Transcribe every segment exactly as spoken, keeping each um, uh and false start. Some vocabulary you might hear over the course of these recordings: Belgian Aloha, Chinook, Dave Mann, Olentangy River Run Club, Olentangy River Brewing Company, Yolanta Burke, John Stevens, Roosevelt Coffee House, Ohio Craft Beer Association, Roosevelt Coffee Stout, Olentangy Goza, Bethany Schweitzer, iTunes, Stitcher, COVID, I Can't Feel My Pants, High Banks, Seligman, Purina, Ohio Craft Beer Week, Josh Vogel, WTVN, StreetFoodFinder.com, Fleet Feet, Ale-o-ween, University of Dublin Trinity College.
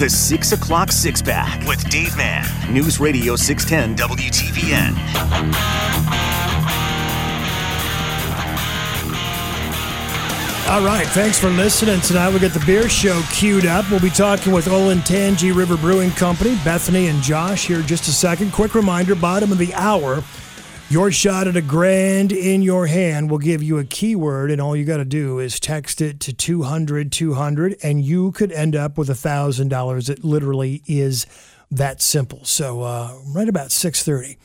The six o'clock Six-Pack with Dave Mann. News Radio six ten W T V N. All right, thanks for listening tonight. We've got the beer show queued up. We'll be talking with Olentangy River Brewing Company, Bethany and Josh here just a second. Quick reminder, bottom of the hour, your shot at a grand in your hand will give you a keyword, and all you got to do is text it to two hundred two hundred, and you could end up with one thousand dollars. It literally is that simple. So uh, right about six thirty,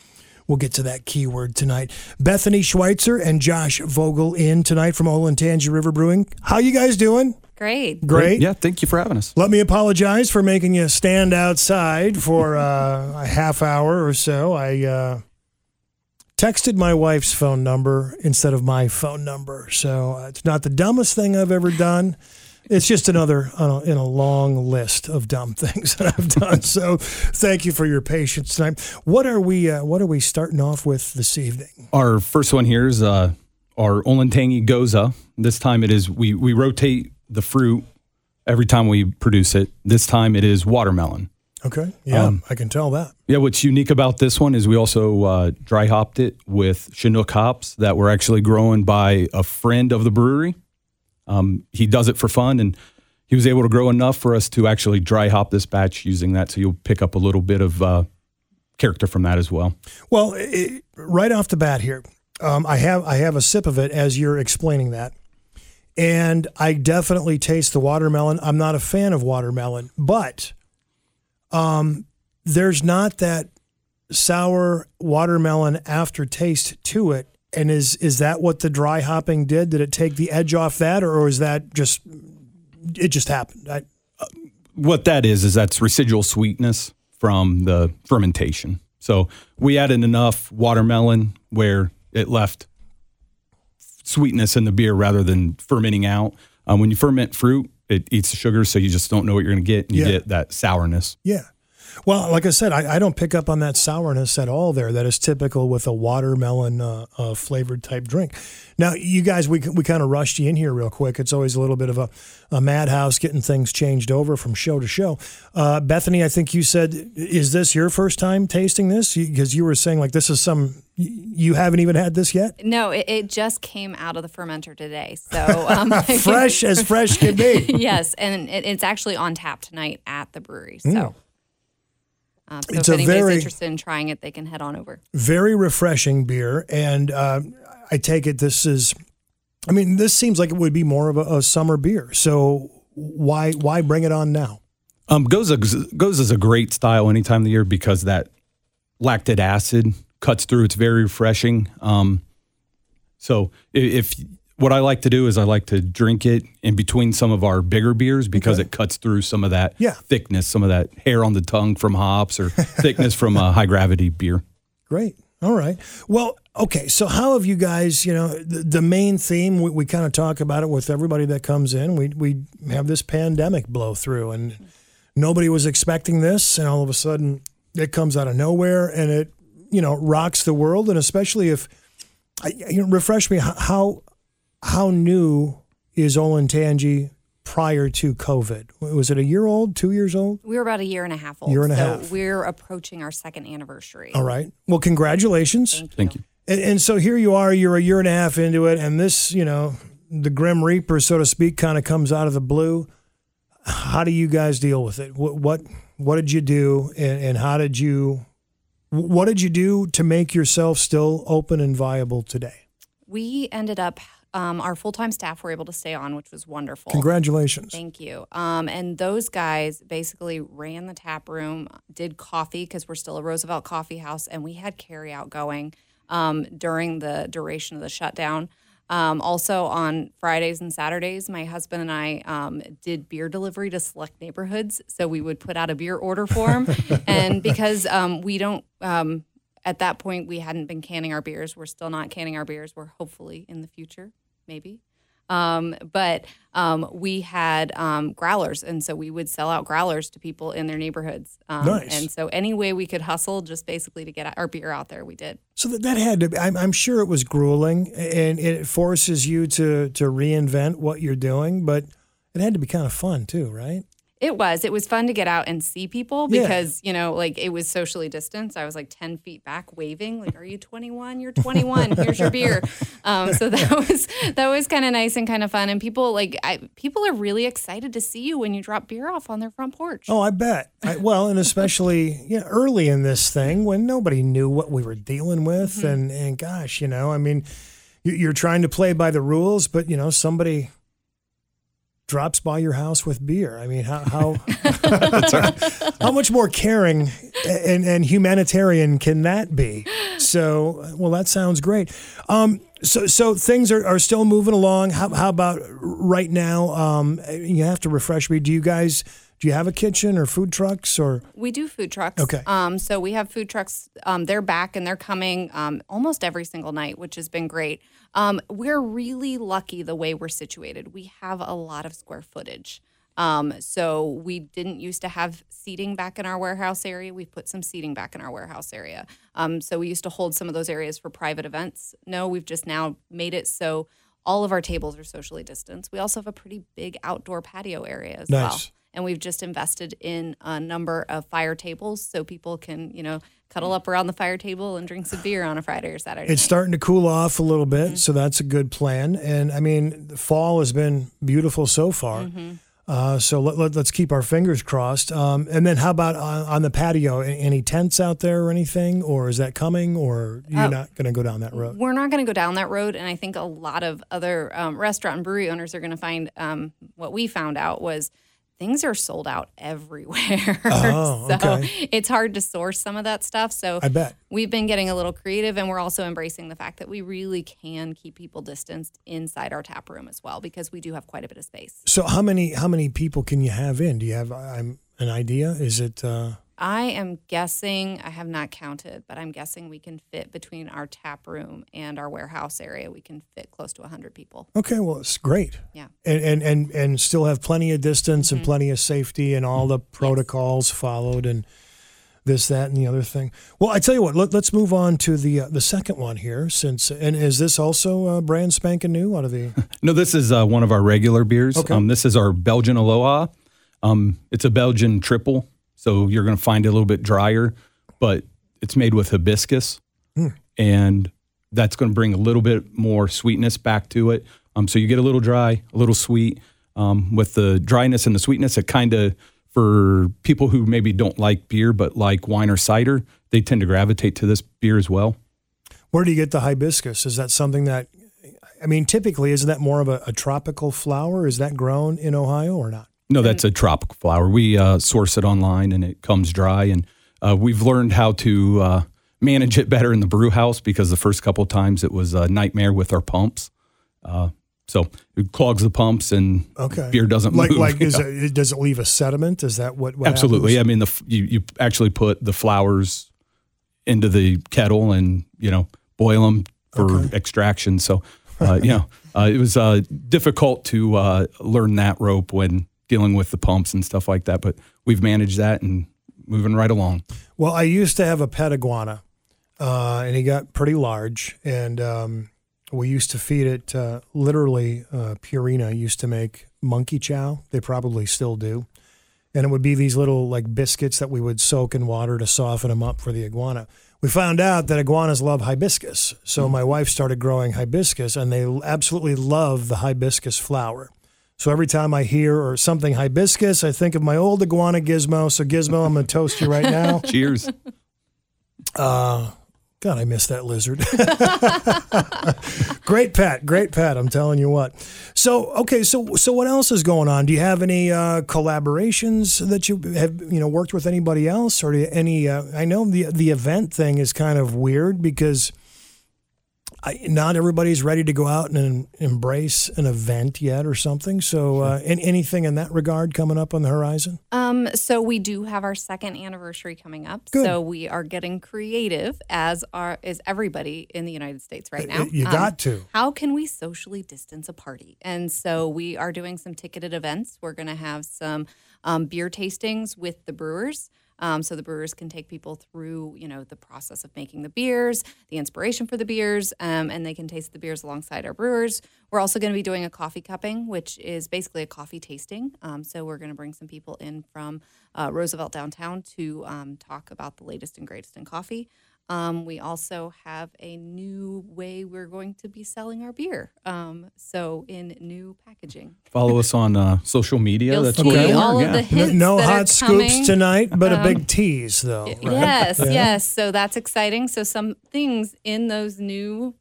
we'll get to that keyword tonight. Bethany Schweitzer and Josh Vogel in tonight from Olentangy River Brewing. How you guys doing? Great. Great. Yeah, thank you for having us. Let me apologize for making you stand outside for uh, a half hour or so. I... Uh, Texted my wife's phone number instead of my phone number. So uh, it's not the dumbest thing I've ever done. It's just another uh, in a long list of dumb things that I've done. So thank you for your patience tonight. What are we uh, What are we starting off with this evening? Our first one here is uh, our Olentangy Goza. This time it is, we, we rotate the fruit every time we produce it. This time it is watermelon. Okay, yeah, um, I can tell that. Yeah, what's unique about this one is we also uh, dry hopped it with Chinook hops that were actually grown by a friend of the brewery. Um, he does it for fun, and he was able to grow enough for us to actually dry hop this batch using that, so you'll pick up a little bit of uh, character from that as well. Well, it, right off the bat here, um, I have I have a sip of it as you're explaining that, and I definitely taste the watermelon. I'm not a fan of watermelon, but... Um, there's not that sour watermelon aftertaste to it. And is, is that what the dry hopping did? Did it take the edge off that, or is that just, it just happened? I, uh, what that is, is that's residual sweetness from the fermentation. So we added enough watermelon where it left sweetness in the beer rather than fermenting out. Um, when you ferment fruit, it eats the sugar, so you just don't know what you're going to get, and you yeah. get that sourness. Yeah. Well, like I said, I, I don't pick up on that sourness at all there. That is typical with a watermelon uh, uh, flavored type drink. Now, you guys, we we kind of rushed you in here real quick. It's always a little bit of a, a madhouse getting things changed over from show to show. Uh, Bethany, I think you said, is this your first time tasting this? Because you, you were saying like this is some... You haven't even had this yet? No, it, it just came out of the fermenter today. So um, fresh as fresh can be. Yes, and it, it's actually on tap tonight at the brewery. So, mm. uh, so if anybody's very, interested in trying it, they can head on over. Very refreshing beer, and uh, I take it this is. I mean, this seems like it would be more of a, a summer beer. So why why bring it on now? Um, Goza Goza is a great style any time of the year because that lactic acid cuts through. It's very refreshing. Um, so if, if what I like to do is I like to drink it in between some of our bigger beers because okay. it cuts through some of that yeah. thickness, some of that hair on the tongue from hops or thickness from a high gravity beer. Great. All right. Well, okay. So how have you guys, you know, the, the main theme, we, we kind of talk about it with everybody that comes in. We, we have this pandemic blow through, and nobody was expecting this. And all of a sudden it comes out of nowhere, and it, you know, rocks the world. And especially if, you know, refresh me, how how new is Olentangy prior to COVID? Was it a year old, two years old? We were about a year and a half old. Year and a so half. We're approaching our second anniversary. All right. Well, congratulations. Thank you. Thank you. And, and so here you are, you're a year and a half into it, and this, you know, the Grim Reaper, so to speak, kind of comes out of the blue. How do you guys deal with it? What what, what did you do, and, and how did you... What did you do to make yourself still open and viable today? We ended up, um, our full-time staff were able to stay on, which was wonderful. Congratulations. Thank you. Um, and those guys basically ran the tap room, did coffee, because we're still a Roosevelt Coffee House, and we had carry-out going um, during the duration of the shutdown. Um, also on Fridays and Saturdays, my husband and I um, did beer delivery to select neighborhoods. So we would put out a beer order form. And because um, we don't, um, at that point, we hadn't been canning our beers. We're still not canning our beers. We're hopefully in the future, maybe. Um, but um, we had um, growlers. And so we would sell out growlers to people in their neighborhoods. Um, nice. And so any way we could hustle just basically to get our beer out there, we did. So that, that had to be, I'm, I'm sure it was grueling, and it forces you to, to reinvent what you're doing, but it had to be kind of fun too, right? It was. It was fun to get out and see people because, yeah. you know, like it was socially distanced. I was like ten feet back waving, like, are you twenty-one? You're twenty-one. Here's your beer. Um, so that was that was kind of nice and kind of fun. And people like I, people are really excited to see you when you drop beer off on their front porch. Oh, I bet. I, well, and especially you know, early in this thing when nobody knew what we were dealing with. Mm-hmm. And, and gosh, you know, I mean, you're trying to play by the rules, but, you know, somebody drops by your house with beer. I mean, how how, how much more caring and, and humanitarian can that be? So, well, that sounds great. Um, so so things are, are still moving along. How, how about right now? Um, you have to refresh me. Do you guys? Do you have a kitchen or food trucks or? We do food trucks. Okay. Um, so we have food trucks. Um, they're back and they're coming um, almost every single night, which has been great. Um, we're really lucky the way we're situated. We have a lot of square footage. Um, so we didn't used to have seating back in our warehouse area. We've put some seating back in our warehouse area. Um, so we used to hold some of those areas for private events. No, we've just now made it so all of our tables are socially distanced. We also have a pretty big outdoor patio area as well. Nice. And we've just invested in a number of fire tables so people can, you know, cuddle up around the fire table and drink some beer on a Friday or Saturday. It's night. Starting to cool off a little bit, mm-hmm. so that's a good plan. And, I mean, the fall has been beautiful so far. Mm-hmm. Uh, so let, let, let's keep our fingers crossed. Um, and then how about on, on the patio? Any tents out there or anything? Or is that coming? Or you're oh, not going to go down that road? We're not going to go down that road. And I think a lot of other um, restaurant and brewery owners are going to find um, what we found out was things are sold out everywhere. Oh, okay. So it's hard to source some of that stuff. So I bet. We've been getting a little creative, and we're also embracing the fact that we really can keep people distanced inside our tap room as well, because we do have quite a bit of space. So how many how many people can you have in? Do you have um, an idea? Is it? Uh... I am guessing, I have not counted, but I'm guessing we can fit between our tap room and our warehouse area. We can fit close to one hundred people. Okay, well, it's great. Yeah. And and and, and still have plenty of distance mm-hmm. and plenty of safety and all the protocols yes. followed and this, that, and the other thing. Well, I tell you what, let, let's move on to the uh, the second one here. Since and is this also uh, brand spanking new out of the? No, this is uh, one of our regular beers. Okay. Um, this is our Belgian Aloha. Um, it's a Belgian triple. So you're going to find it a little bit drier, but it's made with hibiscus, mm. and that's going to bring a little bit more sweetness back to it. Um, so you get a little dry, a little sweet. Um, with the dryness and the sweetness, it kind of, for people who maybe don't like beer but like wine or cider, they tend to gravitate to this beer as well. Where do you get the hibiscus? Is that something that, I mean, typically, isn't that more of a, a tropical flower? Is that grown in Ohio or not? No, that's a tropical flower. We uh, source it online, and it comes dry. And uh, we've learned how to uh, manage it better in the brew house, because the first couple of times it was a nightmare with our pumps. Uh, so it clogs the pumps, and okay. beer doesn't like, move. Like, is it, does it leave a sediment? Is that what, what Absolutely. Happens? I mean, the, you, you actually put the flowers into the kettle and, you know, boil them for okay. extraction. So, uh, you know, uh, it was uh, difficult to uh, learn that rope when dealing with the pumps and stuff like that, but we've managed that and moving right along. Well, I used to have a pet iguana, uh, and he got pretty large, and um, we used to feed it, uh, literally, uh, Purina used to make monkey chow. They probably still do. And it would be these little, like, biscuits that we would soak in water to soften them up for the iguana. We found out that iguanas love hibiscus, so mm. my wife started growing hibiscus, and they absolutely love the hibiscus flower. So every time I hear or something hibiscus, I think of my old iguana Gizmo. So Gizmo, I'm going to toast you right now. Cheers. Uh, God, I miss that lizard. Great pet, great pet. I'm telling you what. So, okay. So, so what else is going on? Do you have any uh, collaborations that you have, you know, worked with anybody else, or do you, any, uh, I know the, the event thing is kind of weird because I, not everybody's ready to go out and, and embrace an event yet or something. So uh, and anything in that regard coming up on the horizon? Um, so we do have our second anniversary coming up. Good. So we are getting creative, as are is everybody in the United States right now. You got um, to. How can we socially distance a party? And so we are doing some ticketed events. We're going to have some um, beer tastings with the brewers. Um, so the brewers can take people through, you know, the process of making the beers, the inspiration for the beers, um, and they can taste the beers alongside our brewers. We're also going to be doing a coffee cupping, which is basically a coffee tasting. Um, so we're going to bring some people in from uh, Roosevelt downtown to um, talk about the latest and greatest in coffee. Um, we also have a new way we're going to be selling our beer. Um, so in new packaging. Follow us on uh, social media. You'll That's what all yeah. of the hints No, no that hot are scoops coming. Tonight, but um, a big tease, though. Right? Yes, yeah. yes. So that's exciting. So some things in those new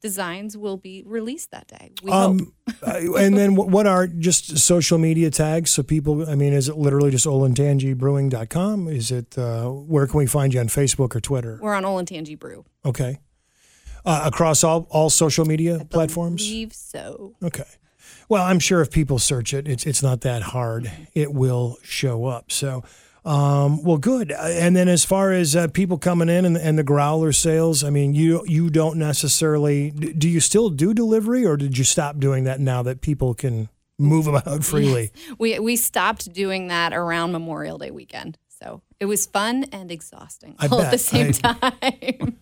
designs will be released that day. We um, hope. And then what are just social media tags? So people, I mean, is it literally just Olentangy Brewing dot com? Is it, uh, where can we find you on Facebook or Twitter? We're on Olentangy Brew. Okay. Uh, across all, all social media I platforms? I believe so. Okay. Well, I'm sure if people search it, it's, it's not that hard. It will show up. So, Um, well, good. And then as far as uh, people coming in and, and the growler sales, I mean, you you don't necessarily, do you still do delivery, or did you stop doing that now that people can move about freely? Yes. We, we stopped doing that around Memorial Day weekend. So it was fun and exhausting I all bet. at the same I, time.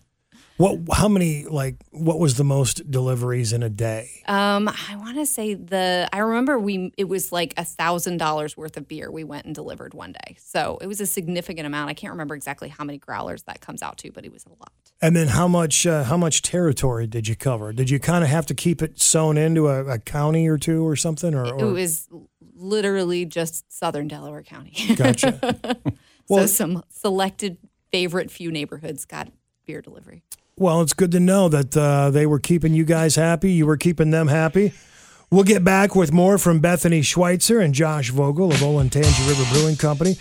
What, how many, like, what was the most deliveries in a day? Um, I want to say the, I remember we, it was like one thousand dollars worth of beer we went and delivered one day. So it was a significant amount. I can't remember exactly how many growlers that comes out to, but it was a lot. And then how much, uh, how much territory did you cover? Did you kind of have to keep it sewn into a, a county or two or something? Or, or? It was literally just Southern Delaware County. Gotcha. So well, some selected favorite few neighborhoods got beer delivery. Well, it's good to know that uh, they were keeping you guys happy. You were keeping them happy. We'll get back with more from Bethany Schweitzer and Josh Vogel of Olentangy River Brewing Company.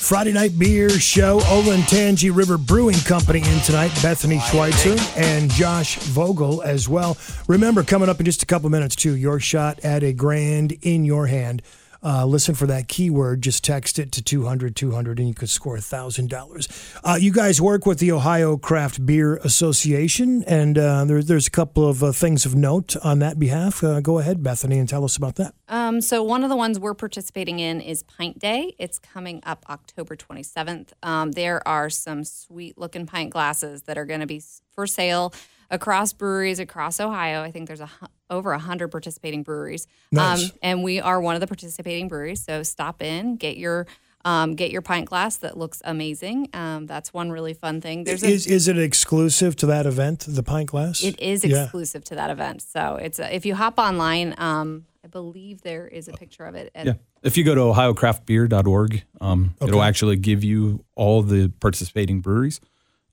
Friday Night Beer Show, Olentangy River Brewing Company in tonight. Bethany Schweitzer and Josh Vogel as well. Remember, coming up in just a couple minutes, too, your shot at a grand in your hand. Uh, listen for that keyword. Just text it to two hundred two hundred, and you could score one thousand dollars. Uh, you guys work with the Ohio Craft Beer Association, and uh, there, there's a couple of uh, things of note on that behalf. Uh, go ahead, Bethany, and tell us about that. Um, so one of the ones we're participating in is Pint Day. It's coming up October twenty-seventh. Um, there are some sweet-looking pint glasses that are going to be for sale across breweries across Ohio. I think there's a, over one hundred participating breweries. Nice. Um, and we are one of the participating breweries, so stop in, get your um, get your pint glass that looks amazing. Um, that's one really fun thing. There's is, a, is it exclusive to that event, the pint glass? It is exclusive yeah. to that event. So it's a, if you hop online, um, I believe there is a picture of it. At, yeah. If you go to ohio craft beer dot org, um, okay. it'll actually give you all the participating breweries.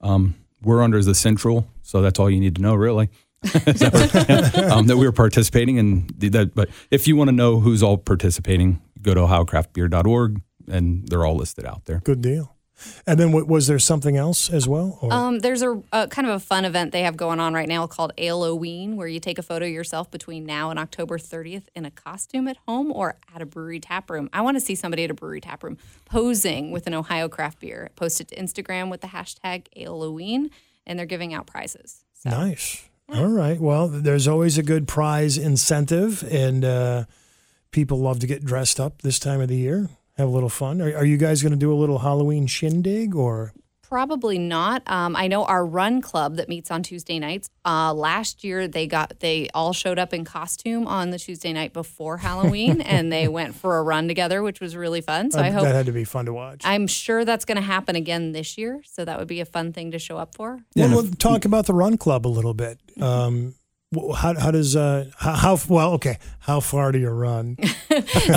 Um, we're under the central, so that's all you need to know, really. that, um, that we were participating in that, but if you want to know who's all participating, go to ohio craft beer dot org, and they're all listed out there. Good deal. And then, w- was there something else as well? Or? Um, there's a, a kind of a fun event they have going on right now called Ale-o-ween, where you take a photo of yourself between now and October thirtieth in a costume at home or at a brewery tap room. I want to see somebody at a brewery tap room posing with an Ohio craft beer. Post it to Instagram with the hashtag Ale-o-ween, and they're giving out prizes. So. Nice. All right. Well, there's always a good prize incentive, and uh, people love to get dressed up this time of the year, have a little fun. Are, are you guys going to do a little Halloween shindig or? Probably not. Um, I know our run club that meets on Tuesday nights. Uh, last year, they got they all showed up in costume on the Tuesday night before Halloween, and they went for a run together, which was really fun. So uh, I hope that had to be fun to watch. I'm sure that's going to happen again this year, so that would be a fun thing to show up for. Yeah. Well, we'll talk about the run club a little bit. Um, How, how does uh how, how well okay how far do you run?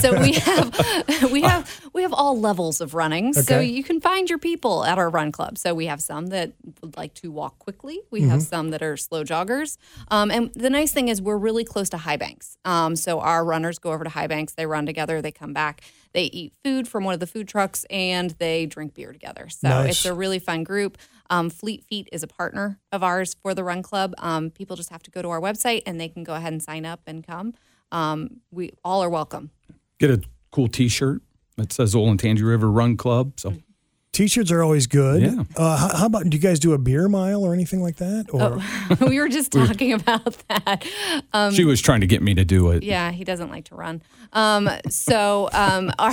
So we have we have we have all levels of running. Okay. So you can find your people at our run club. So we have some that would like to walk quickly. We mm-hmm. have some that are slow joggers. Um, and the nice thing is we're really close to High Banks. Um, so our runners go over to High Banks. They run together. They come back. They eat food from one of the food trucks, and they drink beer together. So nice. It's a really fun group. Um, Fleet Feet is a partner of ours for the Run Club. Um, people just have to go to our website, and they can go ahead and sign up and come. Um, we all are welcome. Get a cool T-shirt that says Olentangy River Run Club. So T-shirts are always good. Yeah. Uh, how, how about, do you guys do a beer mile or anything like that? Or oh, we were just talking about that. Um, she was trying to get me to do it. Yeah, he doesn't like to run. Um, so um, our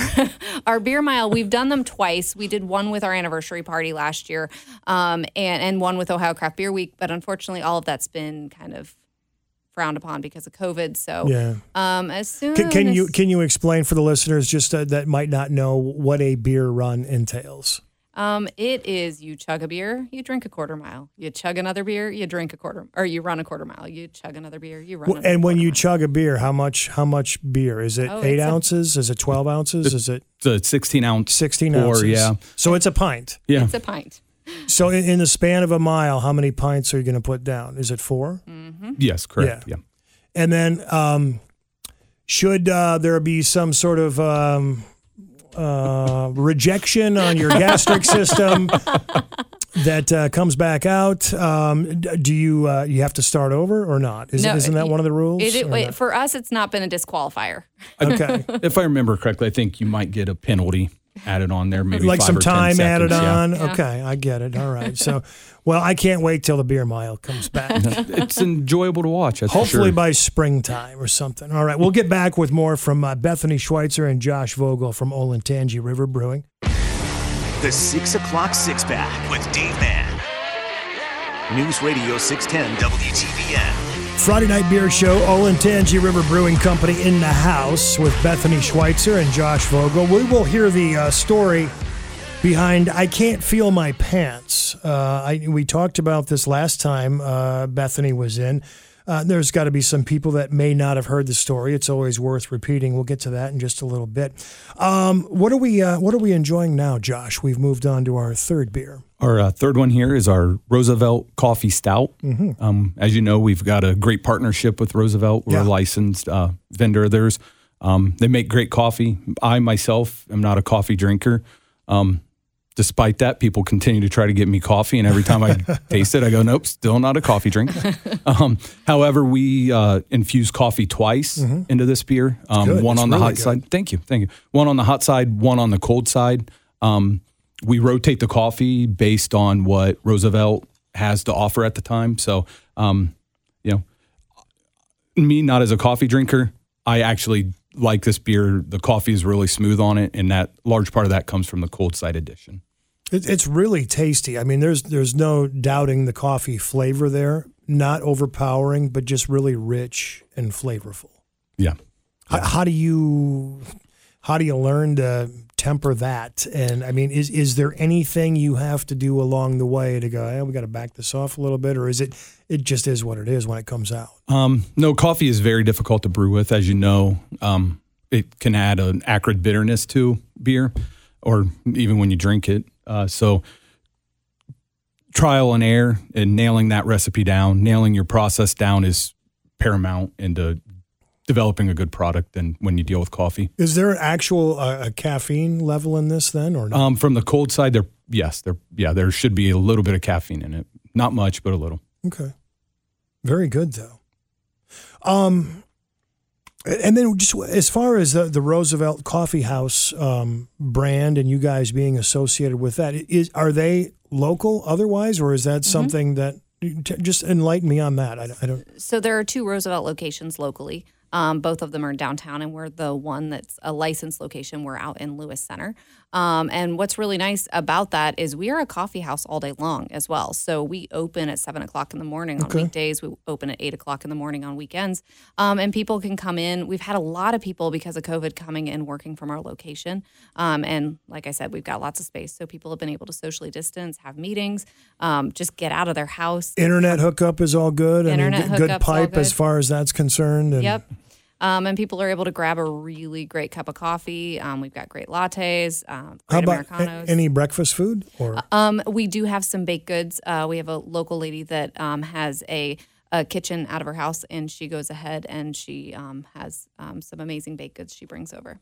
our beer mile, we've done them twice. We did one with our anniversary party last year, um, and and one with Ohio Craft Beer Week. But unfortunately, all of that's been kind of frowned upon because of COVID. So yeah. um, as soon can, can as you can you explain for the listeners just uh, that might not know what a beer run entails? Um, it is you chug a beer, you drink a quarter mile. You chug another beer, you drink a quarter, or you run a quarter mile. You chug another beer, you run. Well, and when you mile. chug a beer, how much? How much beer is it? Oh, eight ounces? A, is it twelve ounces? Is it? It's a sixteen ounce. Sixteen or, ounces. Yeah. So it's a pint. Yeah. It's a pint. So in, in the span of a mile, how many pints are you going to put down? Is it four? Mm-hmm. Yes, correct. Yeah. yeah. And then um, should uh, there be some sort of um, Uh, rejection on your gastric system that uh, comes back out. Um, do you uh, you have to start over or not? Is, no, isn't that it, one of the rules? It, it, for us, it's not been a disqualifier. Okay. If I remember correctly, I think you might get a penalty added on there, maybe like some time added on. Yeah. Okay, I get it. All right. So, well, I can't wait till the beer mile comes back. It's enjoyable to watch. That's Hopefully sure. by springtime or something. All right, we'll get back with more from uh, Bethany Schweitzer and Josh Vogel from Olentangy River Brewing. The six o'clock six pack with Dave Mann, News Radio six ten W T B N. Friday Night Beer Show, Olentangy River Brewing Company in the house with Bethany Schweitzer and Josh Vogel. We will hear the uh, story behind I Can't Feel My Pants. Uh, I, we talked about this last time uh, Bethany was in. Uh, there's got to be some people that may not have heard the story. It's always worth repeating. We'll get to that in just a little bit. Um, what are we uh, What are we enjoying now, Josh? We've moved on to our third beer. Our uh, third one here is our Roosevelt Coffee Stout. Mm-hmm. Um, as you know, we've got a great partnership with Roosevelt. We're yeah. a licensed uh, vendor of theirs. Um, they make great coffee. I, myself, am not a coffee drinker. Um, despite that, people continue to try to get me coffee, and every time I taste it, I go, nope, still not a coffee drink. Um, however, we uh, infuse coffee twice mm-hmm. into this beer. Um, one it's on the really hot good. side. Thank you. Thank you. One on the hot side, one on the cold side. Um We rotate the coffee based on what Roosevelt has to offer at the time. So, um, you know, me not as a coffee drinker, I actually like this beer. The coffee is really smooth on it, and that large part of that comes from the cold side addition. It, it's really tasty. I mean, there's there's no doubting the coffee flavor there. Not overpowering, but just really rich and flavorful. Yeah. How, how do you how do you learn to temper that? And I mean, is is there anything you have to do along the way to go, hey, we got to back this off a little bit, or is it it just is what it is when it comes out? Um, no, coffee is very difficult to brew with, as you know. Um, it can add an acrid bitterness to beer, or even when you drink it. Uh, so trial and error and nailing that recipe down, nailing your process down is paramount into developing a good product than when you deal with coffee. Is there an actual uh, a caffeine level in this then, or not? Um, from the cold side, there yes, there yeah, there should be a little bit of caffeine in it. Not much, but a little. Okay, very good though. Um, and then just as far as the, the Roosevelt Coffee House um, brand and you guys being associated with that, is are they local otherwise, or is that mm-hmm. something that just enlighten me on that? I, I don't. So there are two Roosevelt locations locally. Um, both of them are downtown, and we're the one that's a licensed location. We're out in Lewis Center. Um, and what's really nice about that is we are a coffee house all day long as well. So we open at seven o'clock in the morning on okay. weekdays. We open at eight o'clock in the morning on weekends. Um, and people can come in. We've had a lot of people because of COVID coming and working from our location. Um, and like I said, we've got lots of space. So people have been able to socially distance, have meetings, um, just get out of their house. Internet hookup is all good. Internet I mean, good pipe good. as far as that's concerned. And yep. Um, and people are able to grab a really great cup of coffee. Um, we've got great lattes, um, great How about Americanos. A- any breakfast food? Or um, we do have some baked goods. Uh, we have a local lady that um, has a, a kitchen out of her house, and she goes ahead and she um, has um, some amazing baked goods she brings over.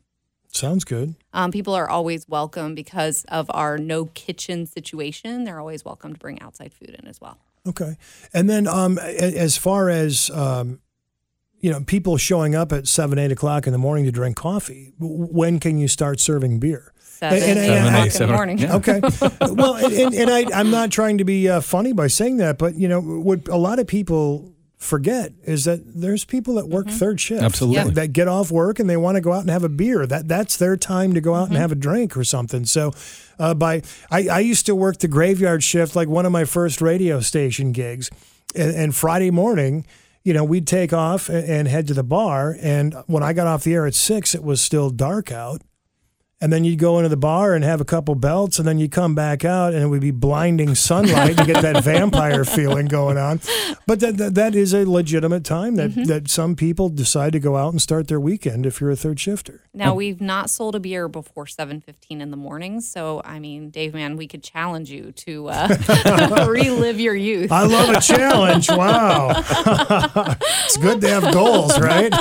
Sounds good. Um, people are always welcome because of our no kitchen situation. They're always welcome to bring outside food in as well. Okay. And then um, as far as... Um, you know, people showing up at seven, eight o'clock in the morning to drink coffee. When can you start serving beer? seven, and, and, seven, and, and, eight, seven. In the morning. Yeah. Okay. Well, and, and I, I'm not trying to be uh, funny by saying that, but, you know, what a lot of people forget is that there's people that work mm-hmm. third shift. Absolutely. That, that get off work and they want to go out and have a beer. That That's their time to go out mm-hmm. and have a drink or something. So uh, by I, I used to work the graveyard shift, like one of my first radio station gigs, and, and Friday morning, you know, we'd take off and, and head to the bar. And when I got off the air at six, it was still dark out. And then you'd go into the bar and have a couple belts, and then you come back out, and it would be blinding sunlight to get that vampire feeling going on. But that that, that is a legitimate time that, mm-hmm. that some people decide to go out and start their weekend if you're a third shifter. Now, we've not sold a beer before seven fifteen in the morning, so, I mean, Dave, man, we could challenge you to uh, relive your youth. I love a challenge. Wow. It's good to have goals, right?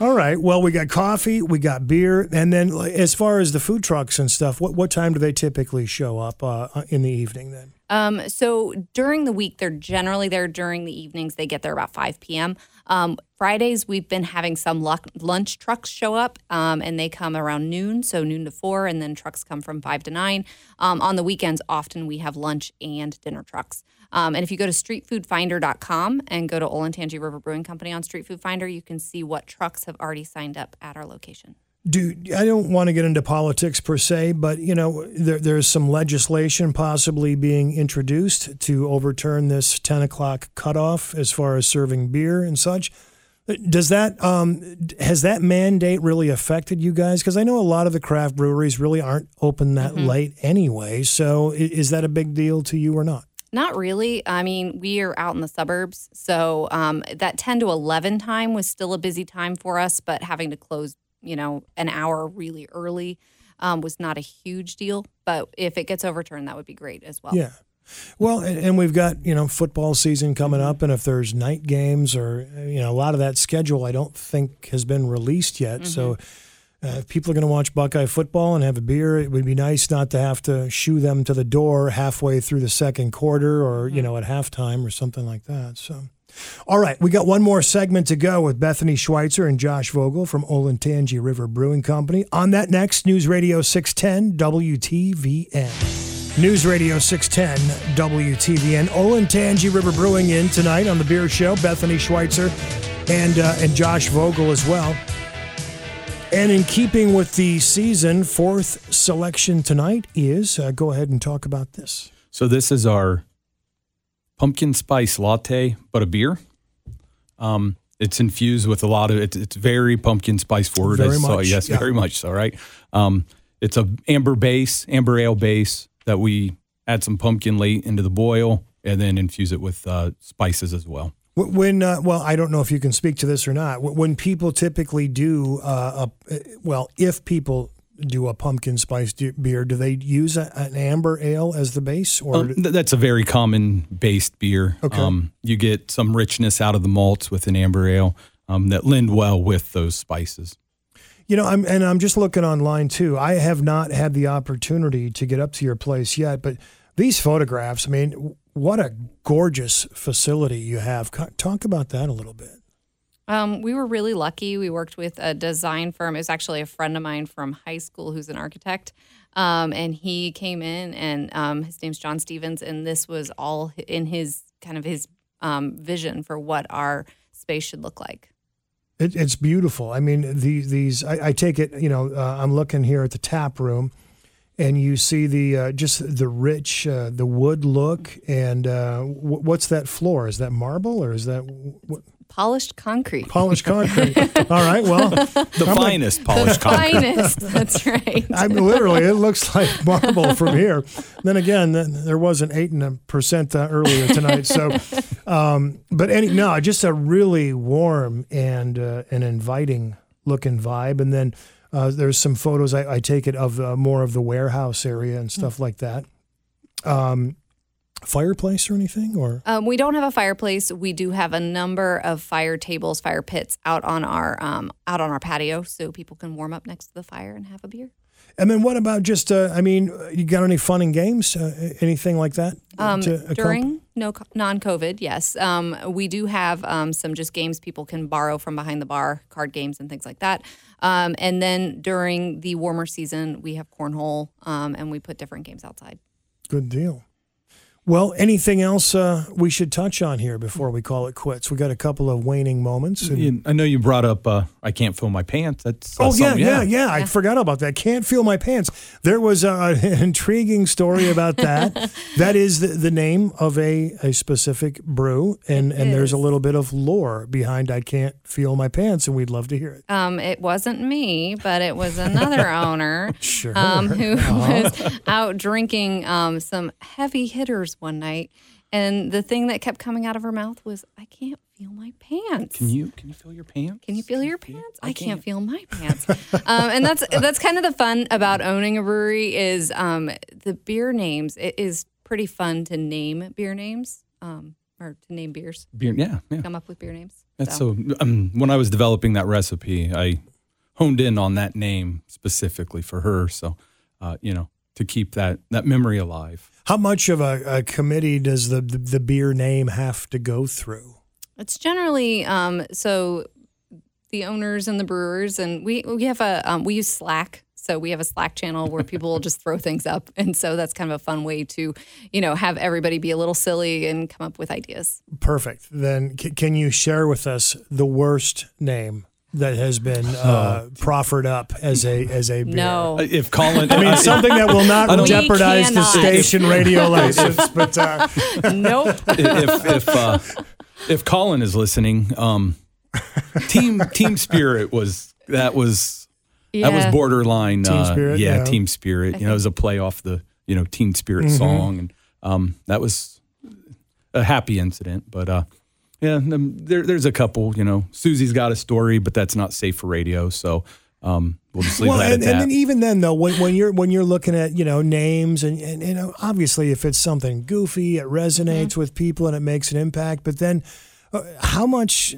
All right. Well, we got coffee, we got beer, and then as far as the food trucks and stuff, what, what time do they typically show up uh, in the evening then? Um, so during the week, they're generally there during the evenings. They get there about five p.m. Um, Fridays, we've been having some lunch trucks show up, um, and they come around noon, so noon to four, and then trucks come from five to nine. Um, on the weekends, often we have lunch and dinner trucks. Um, and if you go to street food finder dot com and go to Olentangy River Brewing Company on Street Food Finder, you can see what trucks have already signed up at our location. Dude, I don't want to get into politics per se, but, you know, there, there's some legislation possibly being introduced to overturn this ten o'clock cutoff as far as serving beer and such. Does that, um, has that mandate really affected you guys? Because I know a lot of the craft breweries really aren't open that mm-hmm. late anyway. So is that a big deal to you or not? Not really. I mean, we are out in the suburbs, so um, that ten to eleven time was still a busy time for us, but having to close, you know, an hour really early um, was not a huge deal. But if it gets overturned, that would be great as well. Yeah. Well, and, and we've got, you know, football season coming up, and if there's night games or, you know, a lot of that schedule I don't think has been released yet, mm-hmm. so... Uh, if people are going to watch Buckeye football and have a beer, it would be nice not to have to shoo them to the door halfway through the second quarter or, you know, at halftime or something like that. So, all right, we got one more segment to go with Bethany Schweitzer and Josh Vogel from Olentangy River Brewing Company. On that next, News Radio six ten W T V N. News Radio six ten W T V N. Olentangy River Brewing in tonight on the Beer Show. Bethany Schweitzer and uh, and Josh Vogel as well. And in keeping with the season, fourth selection tonight is, uh, go ahead and talk about this. So this is our pumpkin spice latte, but a beer. Um, it's infused with a lot of, it's, it's very pumpkin spice forward. Very I much. Saw, yes, yeah. Very much so, right? Um, it's a amber base, amber ale base that we add some pumpkin late into the boil and then infuse it with uh, spices as well. When, uh, well, I don't know if you can speak to this or not. When people typically do, uh, a, well, if people do a pumpkin spice beer, do they use a, an amber ale as the base? Or um, that's a very common based beer. Okay. Um, you get some richness out of the malts with an amber ale um, that lend well with those spices. You know, I'm and I'm just looking online too. I have not had the opportunity to get up to your place yet, but these photographs, I mean, what a gorgeous facility you have. Talk about that a little bit. Um, we were really lucky. We worked with a design firm. It was actually a friend of mine from high school who's an architect. Um, and he came in, and um, his name's John Stevens, and this was all in his kind of his um, vision for what our space should look like. It, it's beautiful. I mean, the, these, I, I take it, you know, uh, I'm looking here at the tap room. And you see the uh, just the rich, uh, the wood look. And uh, w- what's that floor? Is that marble or is that... W- polished concrete. Polished concrete. All right, well... The I'm finest like, polished the concrete. The finest, that's right. I mean, literally, it looks like marble from here. Then again, there was an eight percent earlier tonight. So, um, but any no, just a really warm and uh, an inviting looking vibe. And then... Uh, there's some photos, I, I take it, of uh, more of the warehouse area and stuff like that. Um, fireplace or anything? or um, We don't have a fireplace. We do have a number of fire tables, fire pits out on our um, out on our patio so people can warm up next to the fire and have a beer. And then what about just, uh, I mean, you got any fun and games, uh, anything like that? Um, to during? no non-COVID, yes. Um, we do have um, some just games people can borrow from behind the bar, card games and things like that. Um, and then during the warmer season, we have cornhole, um, and we put different games outside. Good deal. Well, anything else uh, we should touch on here before we call it quits? We got a couple of waning moments. And I know you brought up uh, I Can't Feel My Pants. That's, that's oh, yeah, yeah, yeah, yeah. I forgot about that. Can't Feel My Pants. There was a, an intriguing story about that. That is the, the name of a, a specific brew, and, and there's a little bit of lore behind I Can't Feel My Pants, and we'd love to hear it. Um, it wasn't me, but it was another owner sure. um, who uh-huh. was out drinking um, some heavy hitters one night, and the thing that kept coming out of her mouth was, I can't feel my pants. Can you can you feel your pants? Can you feel your pants? I, I can't. can't feel my pants. um, and that's that's kind of the fun about owning a brewery is um, the beer names. It is pretty fun to name beer names um, or to name beers. Beer, yeah, yeah. Come up with beer names. That's so, so um, when I was developing that recipe, I honed in on that name specifically for her. So, uh, you know, to keep that, that memory alive. How much of a, a committee does the, the, the beer name have to go through? It's generally, um, so the owners and the brewers, and we, we have a, um, we use Slack. So we have a Slack channel where people will just throw things up. And so that's kind of a fun way to, you know, have everybody be a little silly and come up with ideas. Perfect. Then c- can you share with us the worst name that has been uh, proffered up as a as a beer? No. If Colin, I mean, something that will not jeopardize the station radio license. But uh, nope. If if uh, if Colin is listening, um, team team spirit was that was yeah. that was borderline. Team uh, spirit, yeah, yeah, team spirit. You know, it was a play off the you know team spirit mm-hmm. song, and um, that was a happy incident, but. Uh, Yeah, there, there's a couple, you know. Susie's got a story, but that's not safe for radio, so um, we'll just leave well, that and, at that. And then even then, though, when, when you're when you're looking at, you know, names, and, and, and obviously if it's something goofy, it resonates mm-hmm. with people and it makes an impact, but then uh, how much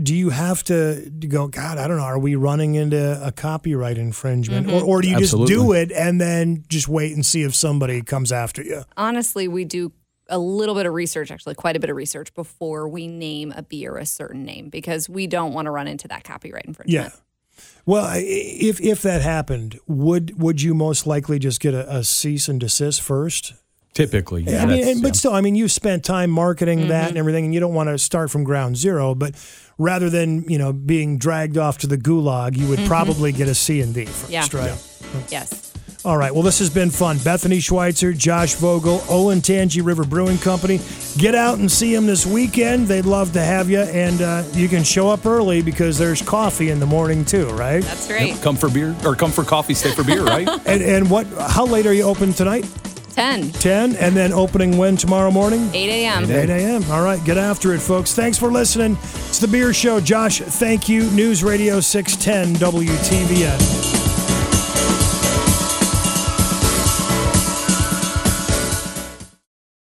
do you have to go, God, I don't know, are we running into a copyright infringement? Mm-hmm. Or, or do you Absolutely. just do it and then just wait and see if somebody comes after you? Honestly, we do a little bit of research, actually quite a bit of research before we name a beer a certain name because we don't want to run into that copyright infringement. Yeah. Well, if if that happened, would would you most likely just get a, a cease and desist first? Typically. Yeah. I mean, and, but yeah. still, I mean, you spent time marketing mm-hmm. that and everything, and you don't want to start from ground zero, but rather than, you know, being dragged off to the gulag, you would mm-hmm. probably get a C and D first, yeah. right? Yeah. Yes. All right, well, this has been fun. Bethany Schweitzer, Josh Vogel, Olentangy River Brewing Company. Get out and see them this weekend. They'd love to have you, and uh, you can show up early because there's coffee in the morning too, right? That's right. Yep. Come for beer, or come for coffee, stay for beer, right? and and what? How late are you open tonight? ten ten, and then opening when tomorrow morning? eight a.m. eight a.m. All right, get after it, folks. Thanks for listening. It's The Beer Show. Josh, thank you. News Radio six ten W T V N.